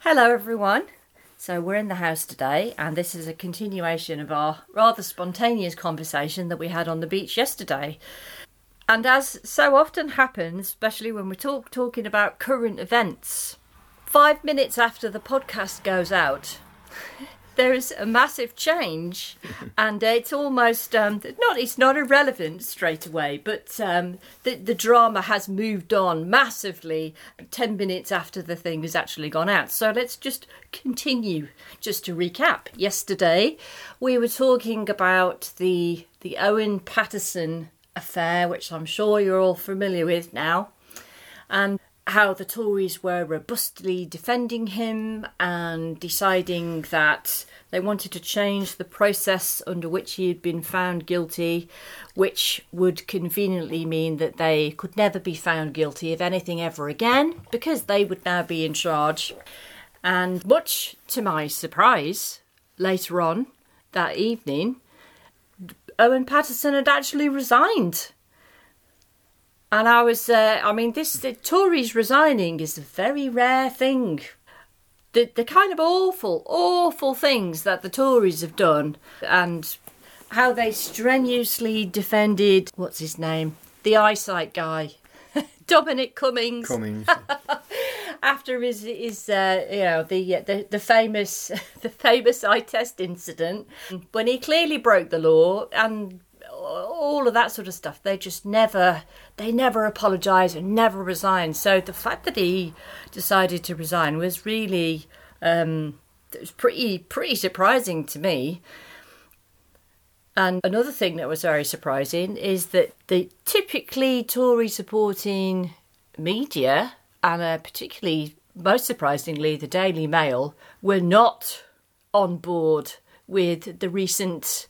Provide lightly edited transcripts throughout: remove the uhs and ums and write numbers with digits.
Hello everyone. So we're in the house today, and this is a continuation of our rather spontaneous conversation that we had on the beach yesterday. And as so often happens, especially when we're talking about current events, 5 minutes after the podcast goes out, there is a massive change, and it's almost it's not irrelevant straight away, but the drama has moved on massively 10 minutes after the thing has actually gone out. So let's just continue. Just to recap, yesterday we were talking about the Owen Paterson affair, which I'm sure you're all familiar with now, and how the Tories were robustly defending him and deciding that they wanted to change the process under which he had been found guilty, which would conveniently mean that they could never be found guilty of anything ever again, because they would now be in charge. And much to my surprise, later on that evening, Owen Paterson had actually resigned. And I was, the Tories resigning is a very rare thing. The kind of awful things that the Tories have done, and how they strenuously defended, what's his name? The eyesight guy, Dominic Cummings. After his famous eye test incident, when he clearly broke the law and all of that sort of stuff. They just never apologise and never resign. So the fact that he decided to resign was really it was pretty surprising to me. And another thing that was very surprising is that the typically Tory supporting media, and particularly most surprisingly the Daily Mail, were not on board with the recent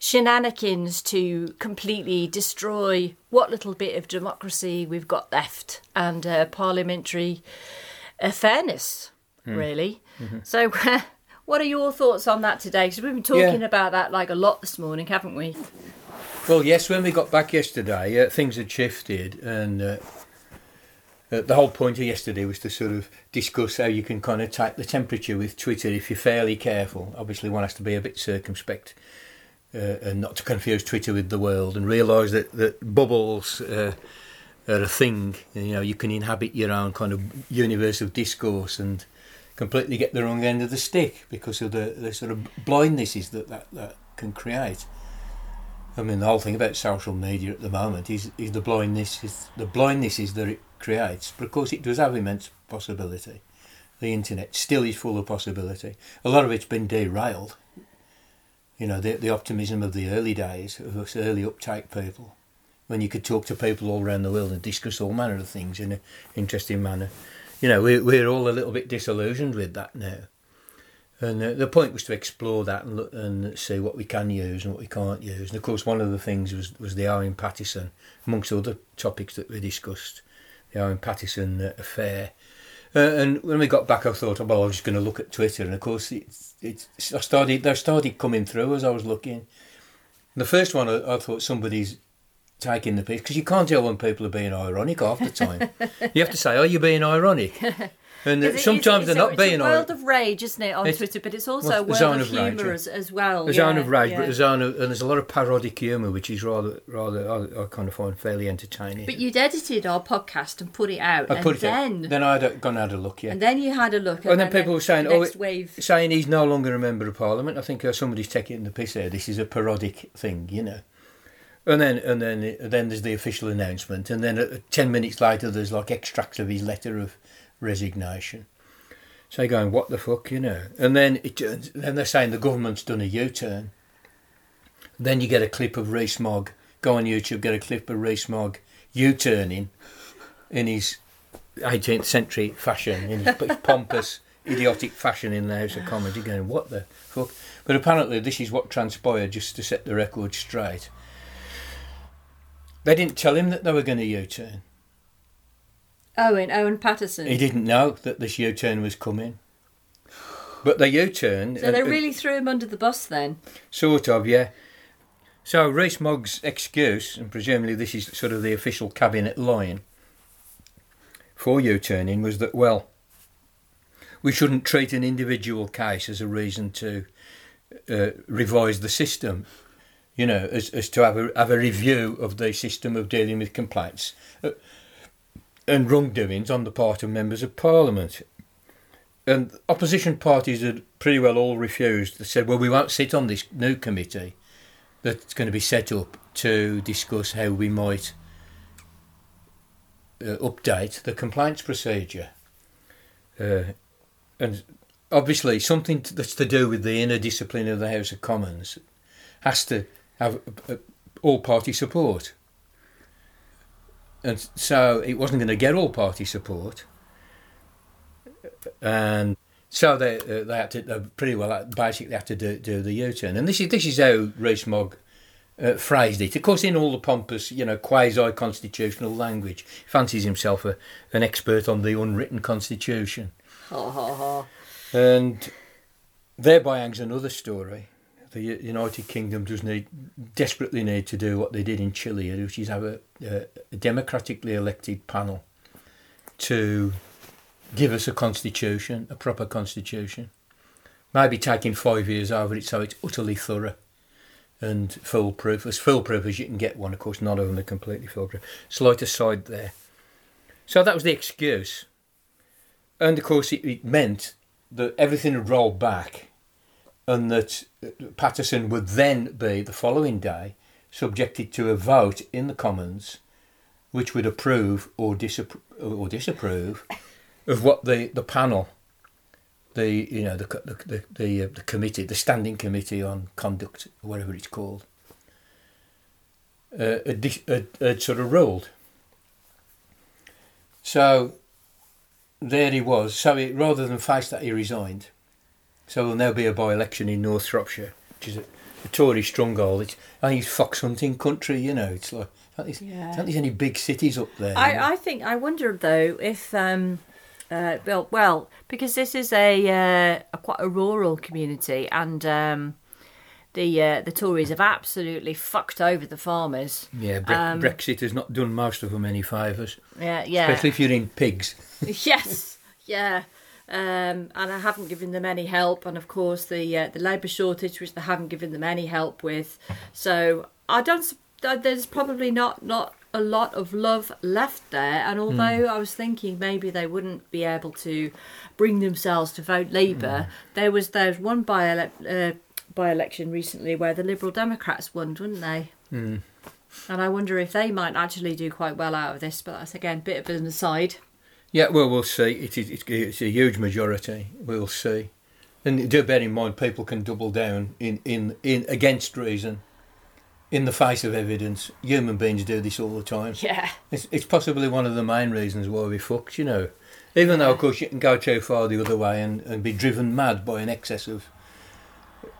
shenanigans to completely destroy what little bit of democracy we've got left and parliamentary fairness, really. Mm-hmm. So what are your thoughts on that today? Because we've been talking about that a lot this morning, haven't we? Well, yes, when we got back yesterday, things had shifted, and the whole point of yesterday was to sort of discuss how you can kind of take the temperature with Twitter if you're fairly careful. Obviously, one has to be a bit circumspect. And not to confuse Twitter with the world, and realise that bubbles are a thing. You know, you can inhabit your own kind of universe of discourse and completely get the wrong end of the stick because of the sort of blindnesses that can create. I mean, the whole thing about social media at the moment is the blindnesses that it creates. But of course, it does have immense possibility. The internet still is full of possibility. A lot of it's been derailed. You know, the optimism of the early days, of us early uptake people, when you could talk to people all around the world and discuss all manner of things in an interesting manner. You know, we're all a little bit disillusioned with that now. And the point was to explore that and look and see what we can use and what we can't use. And of course, one of the things was the Owen Paterson, amongst other topics that we discussed, the Owen Paterson affair. And when we got back, I thought, I was just going to look at Twitter. And of course, they started coming through as I was looking. And the first one, I thought somebody's taking the piss, because you can't tell when people are being ironic half the time. You have to say, are you being ironic? And sometimes they're not being ironic. It's a world of rage, isn't it, on Twitter? But it's also a world of humour as well. A zone of rage, but there's a lot of parodic humour, which is rather I kind of find fairly entertaining. But you'd edited our podcast and put it out, then I'd gone and had a look, yeah. And then you had a look, and then people were saying, saying he's no longer a member of Parliament. I think somebody's taking the piss here. This is a parodic thing, you know. And then there's the official announcement, and then 10 minutes later, there's extracts of his letter of resignation. So you're going, what the fuck, you know? And then then they're saying the government's done a U-turn. Then you get a clip of Rees-Mogg. Go on YouTube, get a clip of Rees-Mogg U-turning in his 18th century fashion, in his pompous, idiotic fashion in the House of Commons. You're going, what the fuck? But apparently this is what transpired, just to set the record straight. They didn't tell him that they were going to U-turn. Owen Paterson. He didn't know that this U-turn was coming. But the U-turn... So they really threw him under the bus then? Sort of, yeah. So Rees-Mogg's excuse, and presumably this is sort of the official cabinet line for U-turning, was that, well, we shouldn't treat an individual case as a reason to revise the system, you know, as to have a review of the system of dealing with complaints and wrongdoings on the part of members of Parliament. And opposition parties had pretty well all refused. They said, well, we won't sit on this new committee that's going to be set up to discuss how we might update the complaints procedure. And obviously something that's to do with the inner discipline of the House of Commons has to have all-party support. And so it wasn't going to get all-party support. And so they basically had to do the U-turn. And this is how Rees-Mogg phrased it. Of course, in all the pompous, you know, quasi-constitutional language, he fancies himself an expert on the unwritten constitution. Ha, ha, ha. And thereby hangs another story. The United Kingdom does desperately need to do what they did in Chile, which is have a democratically elected panel to give us a constitution, a proper constitution. Maybe taking 5 years over it so it's utterly thorough and foolproof. As foolproof as you can get one. Of course, none of them are completely foolproof. Slight aside there. So that was the excuse. And of course, it meant that everything had rolled back and that Paterson would then be, the following day, subjected to a vote in the Commons which would approve or disapprove of what the panel, the committee, the standing committee on conduct, or whatever it's called, had sort of ruled. So there he was. So rather than face that, he resigned. So there'll now be a by-election in North Shropshire, which is a Tory stronghold. I think it's fox hunting country, you know. It's like I don't think there's any big cities up there. I wonder though if. Because this is a quite a rural community, and the Tories have absolutely fucked over the farmers. Yeah, Brexit has not done most of them any favours. Yeah, yeah. Especially if you're in pigs. Yes, yeah. And I haven't given them any help, and of course the labour shortage, which they haven't given them any help with. So I don't. There's probably not a lot of love left there, and although I was thinking maybe they wouldn't be able to bring themselves to vote Labour, there was one by-election recently where the Liberal Democrats won, didn't they? Mm. And I wonder if they might actually do quite well out of this, but that's again a bit of an aside. Yeah, well, we'll see. It's a huge majority. We'll see. And do bear in mind, people can double down in against reason. In the face of evidence, human beings do this all the time. Yeah. It's possibly one of the main reasons why we're fucked, you know. Even though, of course, you can go too far the other way and be driven mad by an excess of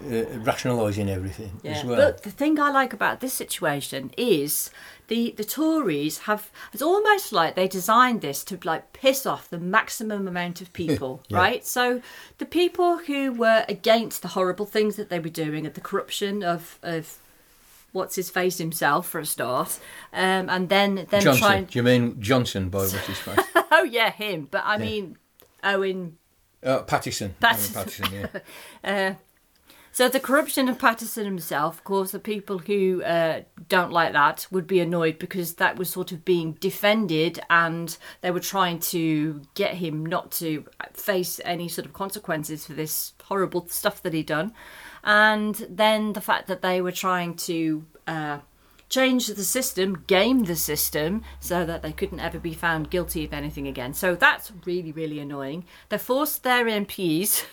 rationalising everything as well. But the thing I like about this situation is the Tories have... It's almost like they designed this to, like, piss off the maximum amount of people, yeah. Right? So the people who were against the horrible things that they were doing and the corruption of what's-his-face himself, for a start, and then Johnson. Do you mean Johnson by what's-his-face? Oh, yeah, him. But I mean Owen... Paterson, yeah. So the corruption of Paterson himself, of course, the people who don't like that would be annoyed because that was sort of being defended and they were trying to get him not to face any sort of consequences for this horrible stuff that he'd done. And then the fact that they were trying to change the system, game the system, so that they couldn't ever be found guilty of anything again. So that's really, really annoying. They forced their MPs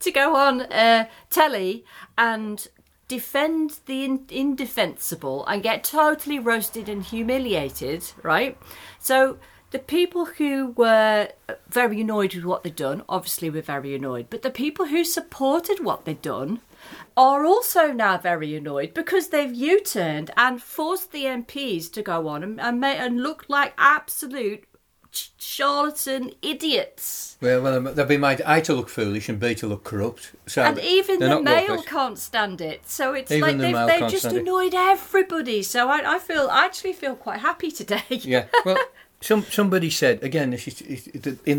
to go on telly and defend the indefensible and get totally roasted and humiliated, right? So... The people who were very annoyed with what they'd done, obviously were very annoyed, but the people who supported what they'd done are also now very annoyed because they've U-turned and forced the MPs to go on and look like absolute charlatan idiots. Well, they've been made A to look foolish and B to look corrupt. So and even the male can't stand it. So it's even like they've just annoyed everybody. So I actually feel quite happy today. Yeah, well... Somebody said, again, in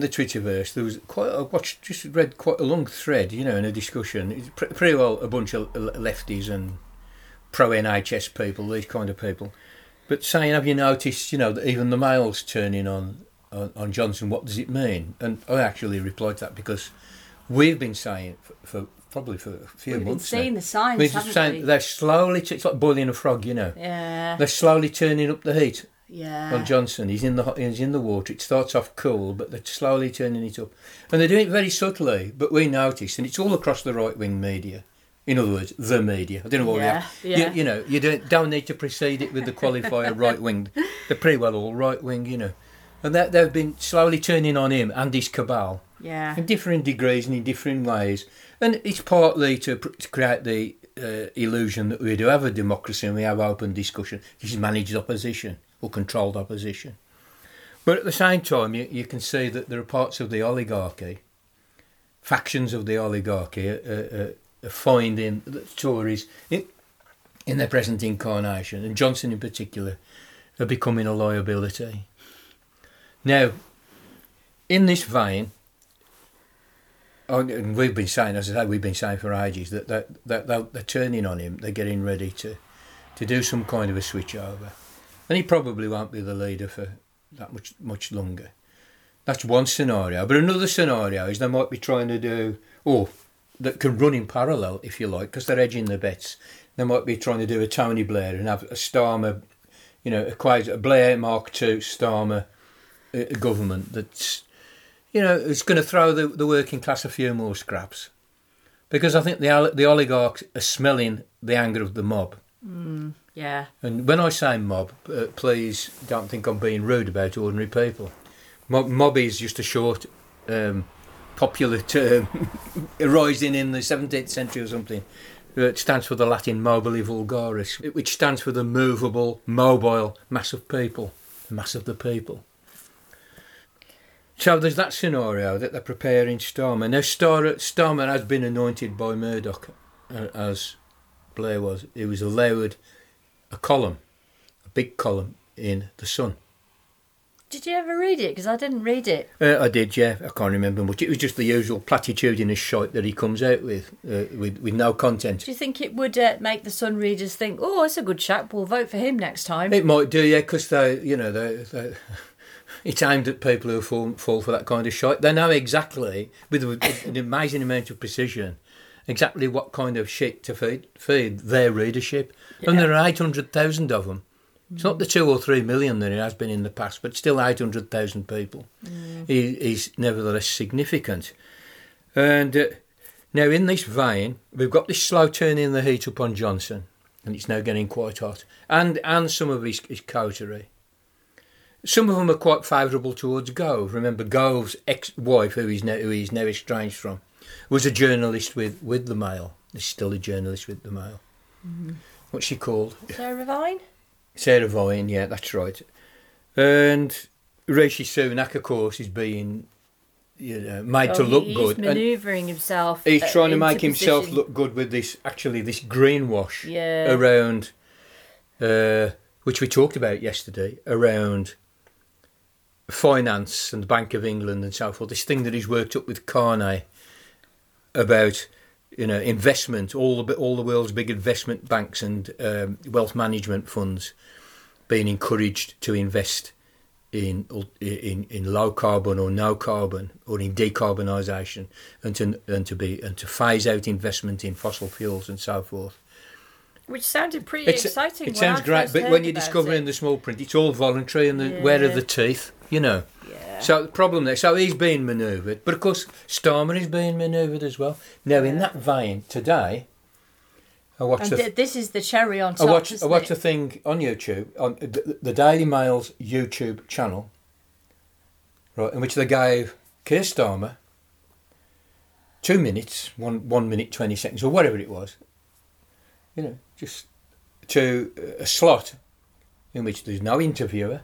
the Twitterverse, there was I read quite a long thread, you know, in a discussion. It's pretty well a bunch of lefties and pro-NHS people, these kind of people. But saying, have you noticed, you know, that even the males turning on Johnson, what does it mean? And I actually replied to that because we've been saying for probably a few months now. We've been seeing the signs, haven't we? They're slowly, it's like boiling a frog, you know. Yeah. They're slowly turning up the heat. Yeah. On Johnson, he's in the water. It starts off cool, but they're slowly turning it up, and they're doing it very subtly. But we notice, and it's all across the right-wing media. In other words, the media. I don't know what we have. Yeah. You know, you don't need to precede it with the qualifier right-wing. They're pretty well all right-wing, you know, and that they've been slowly turning on him and his cabal. Yeah. In different degrees and in different ways, and it's partly to create the illusion that we do have a democracy and we have open discussion. This is managed opposition. Or controlled opposition. But at the same time, you can see that there are parts of the oligarchy, factions of the oligarchy, are finding the Tories in their present incarnation, and Johnson in particular, are becoming a liability. Now, in this vein, and we've been saying, as I say, we've been saying for ages, that they're turning on him, they're getting ready to do some kind of a switch over. And he probably won't be the leader for that much longer. That's one scenario. But another scenario is they might be trying to do, or that can run in parallel, if you like, because they're edging the bets. They might be trying to do a Tony Blair and have a Starmer, you know, a Blair Mark II Starmer government that's, you know, it's going to throw the working class a few more scraps. Because I think the oligarchs are smelling the anger of the mob. Mm. Yeah. And when I say mob, please don't think I'm being rude about ordinary people. Mob is just a short, popular term arising in the 17th century or something. It stands for the Latin mobile vulgaris, which stands for the movable, mobile mass of people, the mass of the people. So there's that scenario that they're preparing Starmer. Now, Starmer has been anointed by Murdoch, as Blair was. He was allowed a big column in The Sun. Did you ever read it? Because I didn't read it. I did, yeah. I can't remember much. It was just the usual platitudinous shite that he comes out with no content. Do you think it would make The Sun readers think, oh, it's a good chap, we'll vote for him next time? It might do, yeah, because they it's aimed at people who fall for that kind of shite. They know exactly, with an amazing amount of precision, exactly what kind of shit to feed their readership. Yeah. And there are 800,000 of them. It's not the 2 or 3 million that it has been in the past, but still 800,000 people. Mm. He's nevertheless significant. And now in this vein, we've got this slow turning the heat up on Johnson, and it's now getting quite hot, and some of his coterie. Some of them are quite favourable towards Gove. Remember, Gove's ex-wife, who he's now estranged from, was a journalist with the Mail. Is still a journalist with the Mail. Mm-hmm. What's she called? Sarah Vine? Sarah Vine, yeah, that's right. And Rishi Sunak, of course, is being, you know, made to look good. He's manoeuvring himself. He's trying to make himself look good with this greenwash around, which we talked about yesterday, around finance and the Bank of England and so forth. This thing that he's worked up with Carney about, you know, investment, all the world's big investment banks and wealth management funds being encouraged to invest in low carbon or no carbon or in decarbonisation and to phase out investment in fossil fuels and so forth. Which sounded pretty exciting. It sounds great, but when you discover in the small print, it's all voluntary and where are the teeth, you know. Yeah. So the problem there, so he's being manoeuvred, but of course Starmer is being manoeuvred as well. Now in that vein, today, I watched... this is the cherry on top, I watched a thing on YouTube, on the Daily Mail's YouTube channel, right, in which they gave Keir Starmer 2 minutes, 1 minute, 20 seconds, or whatever it was, you know, just to a slot in which there's no interviewer,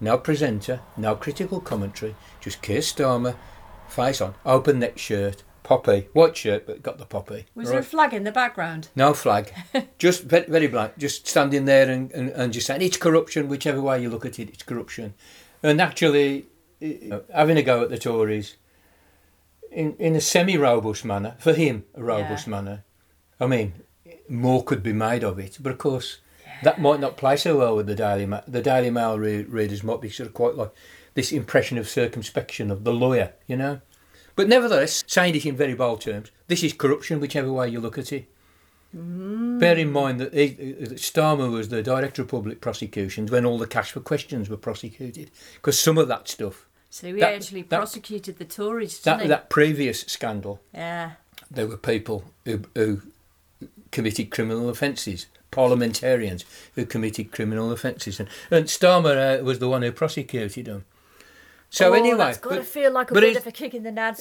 no presenter, no critical commentary, just Keir Starmer, face on, open neck shirt, poppy, white shirt, but got the poppy. Was there a flag in the background? No flag, just very blank, just standing there and just saying, it's corruption, whichever way you look at it, it's corruption. and actually having a go at the Tories in a semi-robust manner, for him, a robust manner. I mean, more could be made of it, but of course that might not play so well with the Daily Mail. The Daily Mail readers might be sort of quite like this impression of circumspection of the lawyer, you know. But nevertheless, saying it in very bold terms, this is corruption, whichever way you look at it. Mm. Bear in mind that Starmer was the Director of Public Prosecutions when all the cash for questions were prosecuted, because some of that stuff... So he actually prosecuted the Tories, didn't he? That previous scandal, there were people who committed criminal offences, parliamentarians who committed criminal offences, and Starmer was the one who prosecuted them. So anyway, that's got to feel like a bit of a kick in the nads.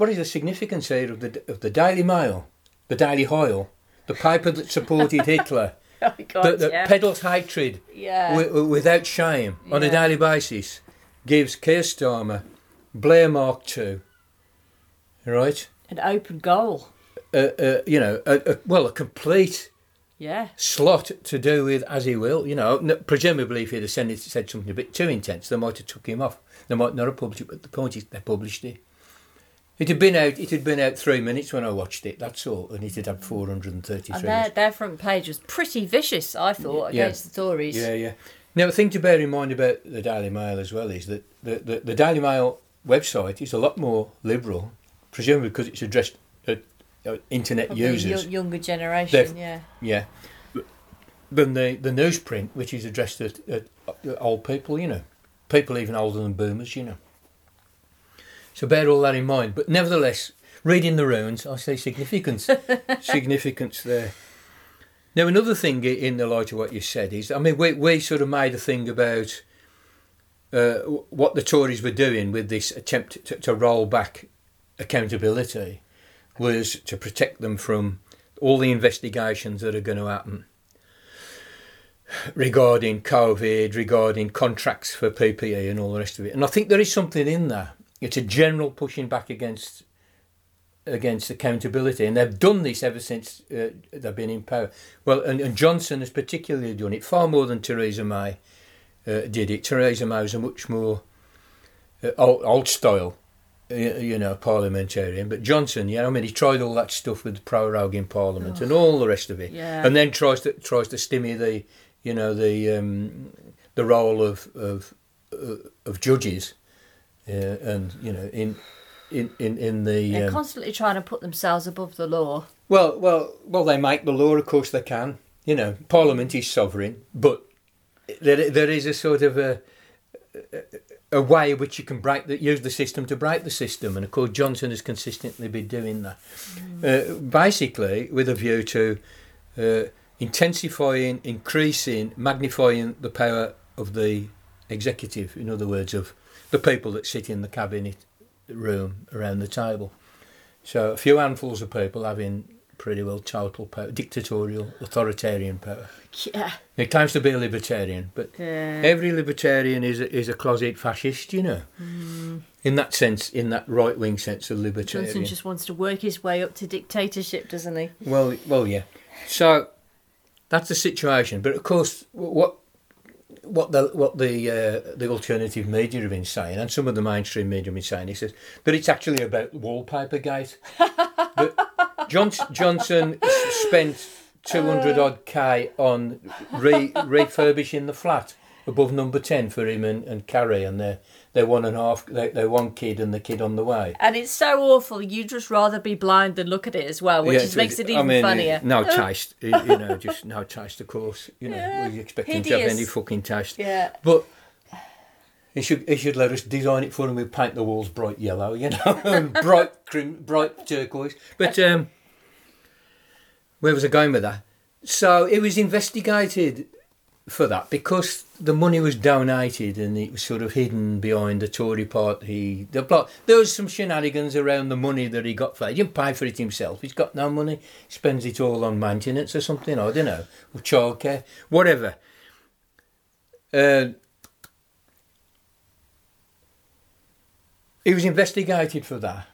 What is the significance here of the Daily Mail, the Daily Heil, the paper that supported Hitler, that peddles hatred without shame on a daily basis, gives Keir Starmer, Blair Mark II, right? An open goal. A complete slot to do with as he will. You know, presumably if he'd have said something a bit too intense, they might have took him off. They might not have published it, but the point is they published it. It had been out 3 minutes when I watched it, that's all, and it had had 433. And their front page was pretty vicious, I thought, against the Tories. Yeah, yeah. Now, the thing to bear in mind about the Daily Mail as well is that the Daily Mail website is a lot more liberal, presumably because it's addressed at internet users. Younger generation, yeah. Than the newsprint, which is addressed at old people, you know, people even older than boomers, you know. So bear all that in mind. But nevertheless, reading the ruins, I say significance there. Now, another thing in the light of what you said is, I mean, we sort of made a thing about what the Tories were doing with this attempt to roll back accountability was to protect them from all the investigations that are going to happen regarding COVID, regarding contracts for PPE and all the rest of it. And I think there is something in that. It's a general pushing back against accountability, and they've done this ever since they've been in power. Well, and Johnson has particularly done it far more than Theresa May did it. Theresa May was a much more old style, you know, parliamentarian. But Johnson, yeah, I mean, he tried all that stuff with the prorogue in Parliament and all the rest of it, and then tries to stymie the, you know, the role of judges, and you know in the they're constantly trying to put themselves above the law. Well, they make the law, of course they can. You know, Parliament is sovereign, but there is a sort of a way in which you can use the system to break the system, and of course Johnson has consistently been doing that, basically with a view to intensifying, increasing, magnifying the power of the executive. In other words, of the people that sit in the cabinet room around the table. So a few handfuls of people having pretty well total power, dictatorial, authoritarian power. Yeah. He claims to be a libertarian, but every libertarian is a closet fascist, you know. Mm. In that sense, in that right-wing sense of libertarian. Johnson just wants to work his way up to dictatorship, doesn't he? Well, yeah. So that's the situation. But of course, what the alternative media have been saying, and some of the mainstream media have been saying, is that it's actually about wallpaper gate. Johnson spent 200-odd K on refurbishing the flat above number 10 for him and Carrie and their one kid and the kid on the way. And it's so awful. You'd just rather be blind than look at it as well, which makes it even funnier. No taste, you know, just no taste, of course. You know, we expect him to have any fucking taste. Yeah. But he should let us design it for him. We paint the walls bright yellow, you know, and bright turquoise. But where was I going with that? So it was investigated for that, because the money was donated and it was sort of hidden behind the Tory party. There was some shenanigans around the money that he got for it. He didn't pay for it himself. He's got no money. He spends it all on maintenance or something, I don't know, or childcare, whatever. He was investigated for that,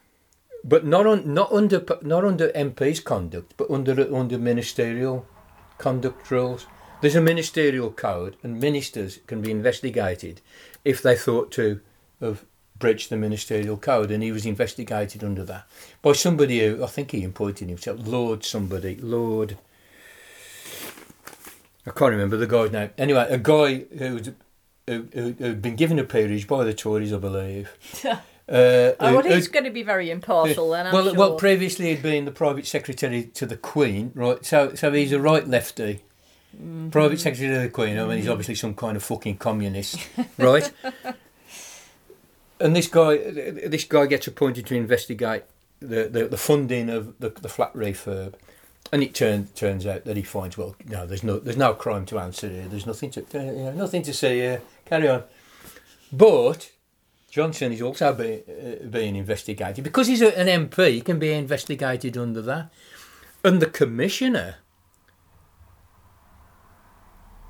but not under MP's conduct, but under ministerial conduct rules. There's a ministerial code, and ministers can be investigated if they thought to have breached the ministerial code, and he was investigated under that by somebody who, I think he appointed himself, Lord somebody, I can't remember the guy's name. Anyway, a guy who'd been given a peerage by the Tories, I believe. He's going to be very impartial then, I'm sure. Well, previously he'd been the private secretary to the Queen, right? So he's a right lefty. Mm-hmm. Private secretary to the Queen. I mean, he's obviously some kind of fucking communist, right? And this guy gets appointed to investigate the funding of the flat refurb. And it turns out that he finds, well, no, there's no crime to answer here. There's nothing to see here. Carry on. But Johnson is also being investigated because he's an MP. He can be investigated under that. And the commissioner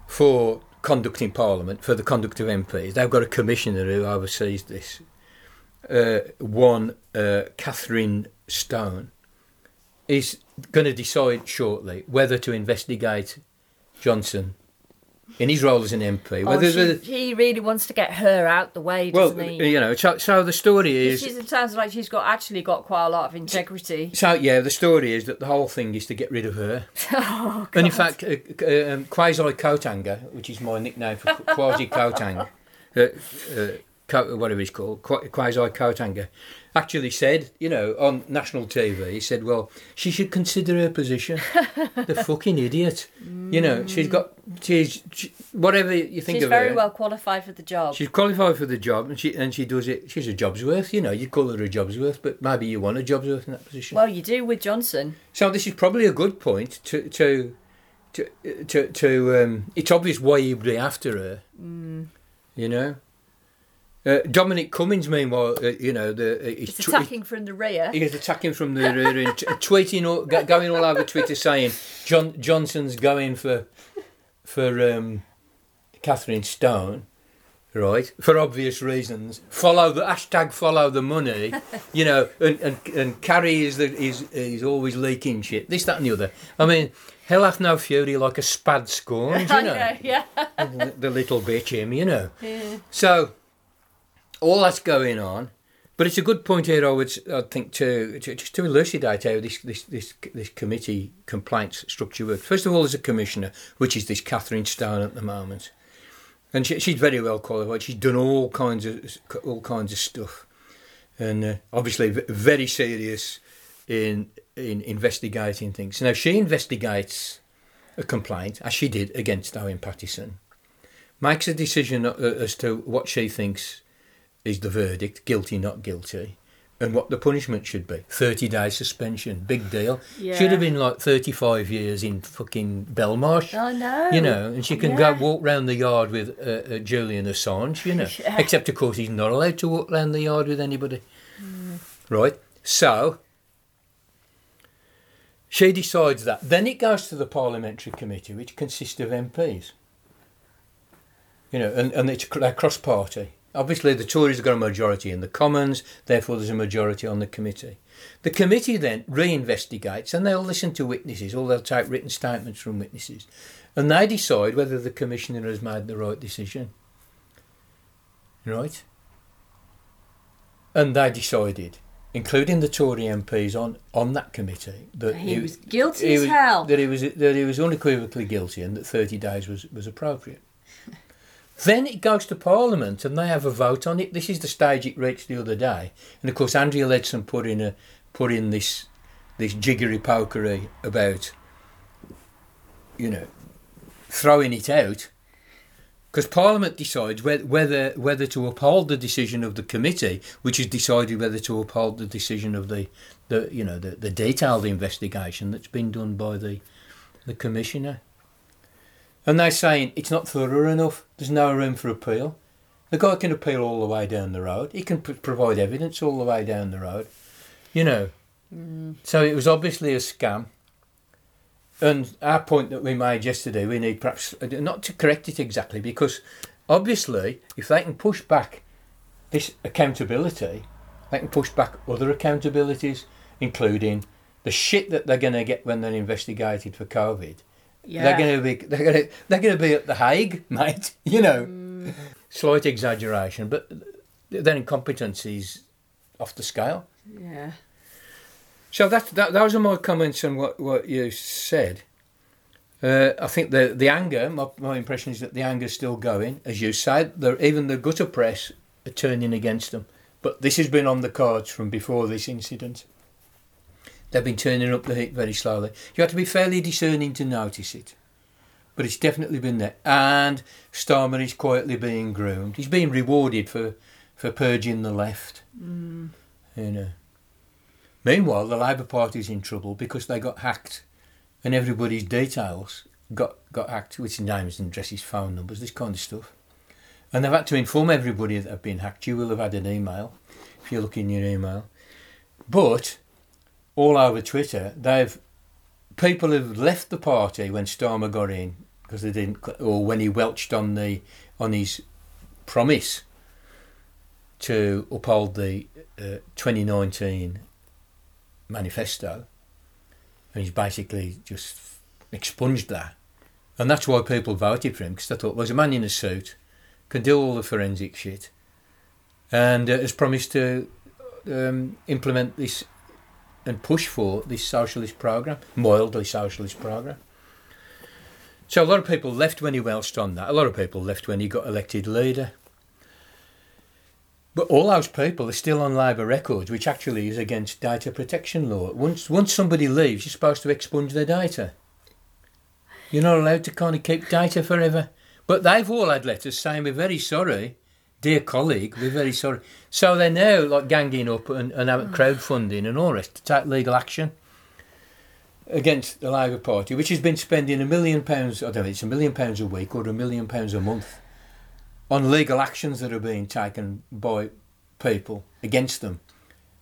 for conducting Parliament, for the conduct of MPs, they've got a commissioner who oversees this. Kathryn Stone is going to decide shortly whether to investigate Johnson in his role as an MP. He really wants to get her out the way, doesn't he? Well, you know, so the story is... It sounds like she's actually got quite a lot of integrity. So, yeah, the story is that the whole thing is to get rid of her. Oh, God. And in fact, Quasi Coathanger, which is my nickname for Quasi Coathanger, whatever he's called, Quasi Coathanger, actually said, you know, on national TV, he said, well, she should consider her position. The fucking idiot. You know, she's whatever you think of her. She's very well qualified for the job. She's qualified for the job and she does it. She's a job's worth, you know. You call her a job's worth, but maybe you want a job's worth in that position. Well, you do with Johnson. So this is probably a good point to it's obvious why he would be after her, you know. Dominic Cummings, meanwhile, he's attacking from the rear. He's attacking from the rear and tweeting, going all over Twitter saying Johnson's going for Kathryn Stone, right? For obvious reasons. Follow the money, you know. And Carrie is always leaking shit. This, that, and the other. I mean, hell hath no fury like a spad scorned, you know. Yeah. The little bitch, him, you know. Yeah. So. All that's going on, but it's a good point here. I think to just to elucidate how this committee complaints structure works. First of all, there's a commissioner, which is this Kathryn Stone at the moment, and she's very well qualified. She's done all kinds of stuff, and obviously very serious in investigating things. Now she investigates a complaint, as she did against Owen Paterson, makes a decision as to what she thinks is the verdict, guilty, not guilty, and what the punishment should be. 30 days suspension, big deal. Yeah. Should have been like 35 years in fucking Belmarsh. I know. You know, and she can go walk round the yard with Julian Assange, you know. Yeah. Except, of course, he's not allowed to walk round the yard with anybody. Mm. Right? So, she decides that. Then it goes to the Parliamentary Committee, which consists of MPs. You know, and it's a cross-party. Obviously, the Tories have got a majority in the Commons, therefore there's a majority on the committee. The committee then reinvestigates and they'll listen to witnesses, or they'll take written statements from witnesses, and they decide whether the commissioner has made the right decision. Right? And they decided, including the Tory MPs on that committee, that he was guilty as hell. That he was unequivocally guilty and that 30 days was appropriate. Then it goes to Parliament and they have a vote on it. This is the stage it reached the other day. And of course, Andrea Leadsom put in this jiggery-pokery about, you know, throwing it out. Because Parliament decides whether to uphold the decision of the committee, which has decided whether to uphold the decision of the detailed investigation that's been done by the commissioner. And they're saying it's not thorough enough, there's no room for appeal. The guy can appeal all the way down the road. He can provide evidence all the way down the road, you know. Mm. So it was obviously a scam. And our point that we made yesterday, we need perhaps not to correct it exactly, because obviously if they can push back this accountability, they can push back other accountabilities, including the shit that they're going to get when they're investigated for COVID. Yeah. They're going to be at The Hague, mate. You know, slight exaggeration, but their incompetence is off the scale. Yeah. So those are my comments on what you said. I think the anger, my impression is that the anger is still going, as you say. Even the gutter press are turning against them. But this has been on the cards from before this incident. They've been turning up the heat very slowly. You have to be fairly discerning to notice it. But it's definitely been there. And Starmer is quietly being groomed. He's being rewarded for purging the left. Mm. You know. Meanwhile, the Labour Party's in trouble because they got hacked. And everybody's details got hacked, which is names and addresses, phone numbers, this kind of stuff. And they've had to inform everybody that they've been hacked. You will have had an email, if you look in your email. But all over Twitter, people have left the party when Starmer got in because they didn't, or when he welched on his promise to uphold the 2019 manifesto. And he's basically just expunged that. And that's why people voted for him, because they thought, well, there's a man in a suit, can do all the forensic shit, and has promised to implement this and push for this socialist programme, mildly socialist programme. So a lot of people left when he welched on that. A lot of people left when he got elected leader. But all those people are still on Labour records, which actually is against data protection law. Once somebody leaves, you're supposed to expunge their data. You're not allowed to kind of keep data forever. But they've all had letters saying, we're very sorry, dear colleague, we're very sorry. So they're now like ganging up and crowdfunding and all the rest to take legal action against the Labour Party, which has been spending £1 million, I don't know, it's £1 million a week or £1 million a month on legal actions that are being taken by people against them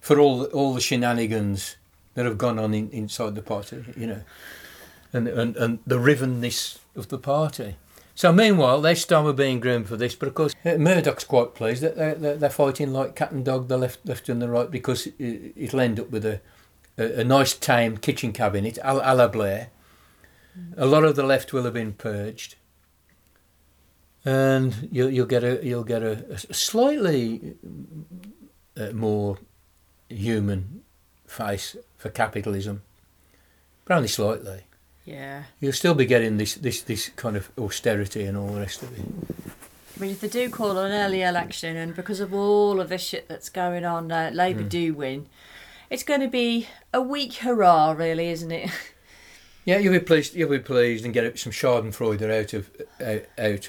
for all the shenanigans that have gone on inside the party, you know, and the rivenness of the party. So meanwhile, they're still being groomed for this, but of course Murdoch's quite pleased that they're fighting like cat and dog, the left and the right, because it'll end up with a nice tame kitchen cabinet, a la Blair. A lot of the left will have been purged. And you'll get a slightly more human face for capitalism, but only slightly. Yeah. You'll still be getting this kind of austerity and all the rest of it. I mean, if they do call an early election, and because of all of this shit that's going on, Labour do win, it's going to be a weak hurrah, really, isn't it? Yeah, you'll be pleased. You'll be pleased and get some Schadenfreude out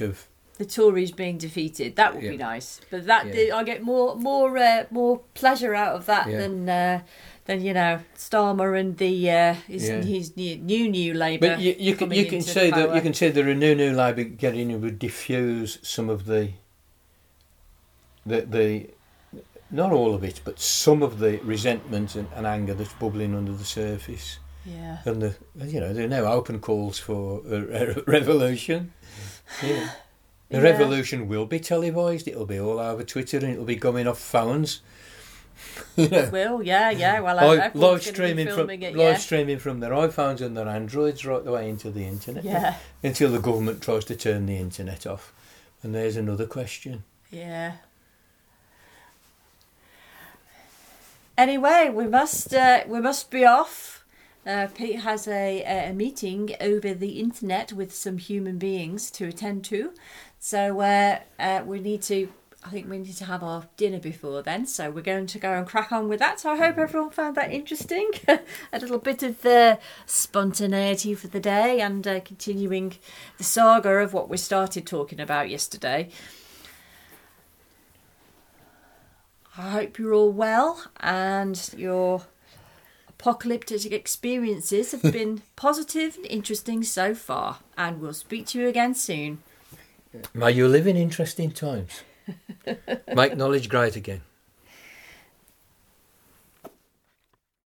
of. The Tories being defeated, that would be nice. But I get more pleasure out of that than you know, Starmer and the his new Labour. But you can see that a new Labour getting in would diffuse some of the not all of it, but some of the resentment and anger that's bubbling under the surface. Yeah. And there are now open calls for a revolution. Yeah. The revolution will be televised. It'll be all over Twitter and it'll be going off phones. It will, yeah. Well, I hope live streaming from their iPhones and their Androids right the way into the internet. Yeah. Until the government tries to turn the internet off, and there's another question. Yeah. Anyway, we must be off. Pete has a meeting over the internet with some human beings to attend to, so we need to have our dinner before then, so we're going to go and crack on with that. So I hope everyone found that interesting. A little bit of the spontaneity for the day, and continuing the saga of what we started talking about yesterday. I hope you're all well and you're apocalyptic experiences have been positive and interesting so far, and we'll speak to you again soon. May you live in interesting times. Make knowledge great again.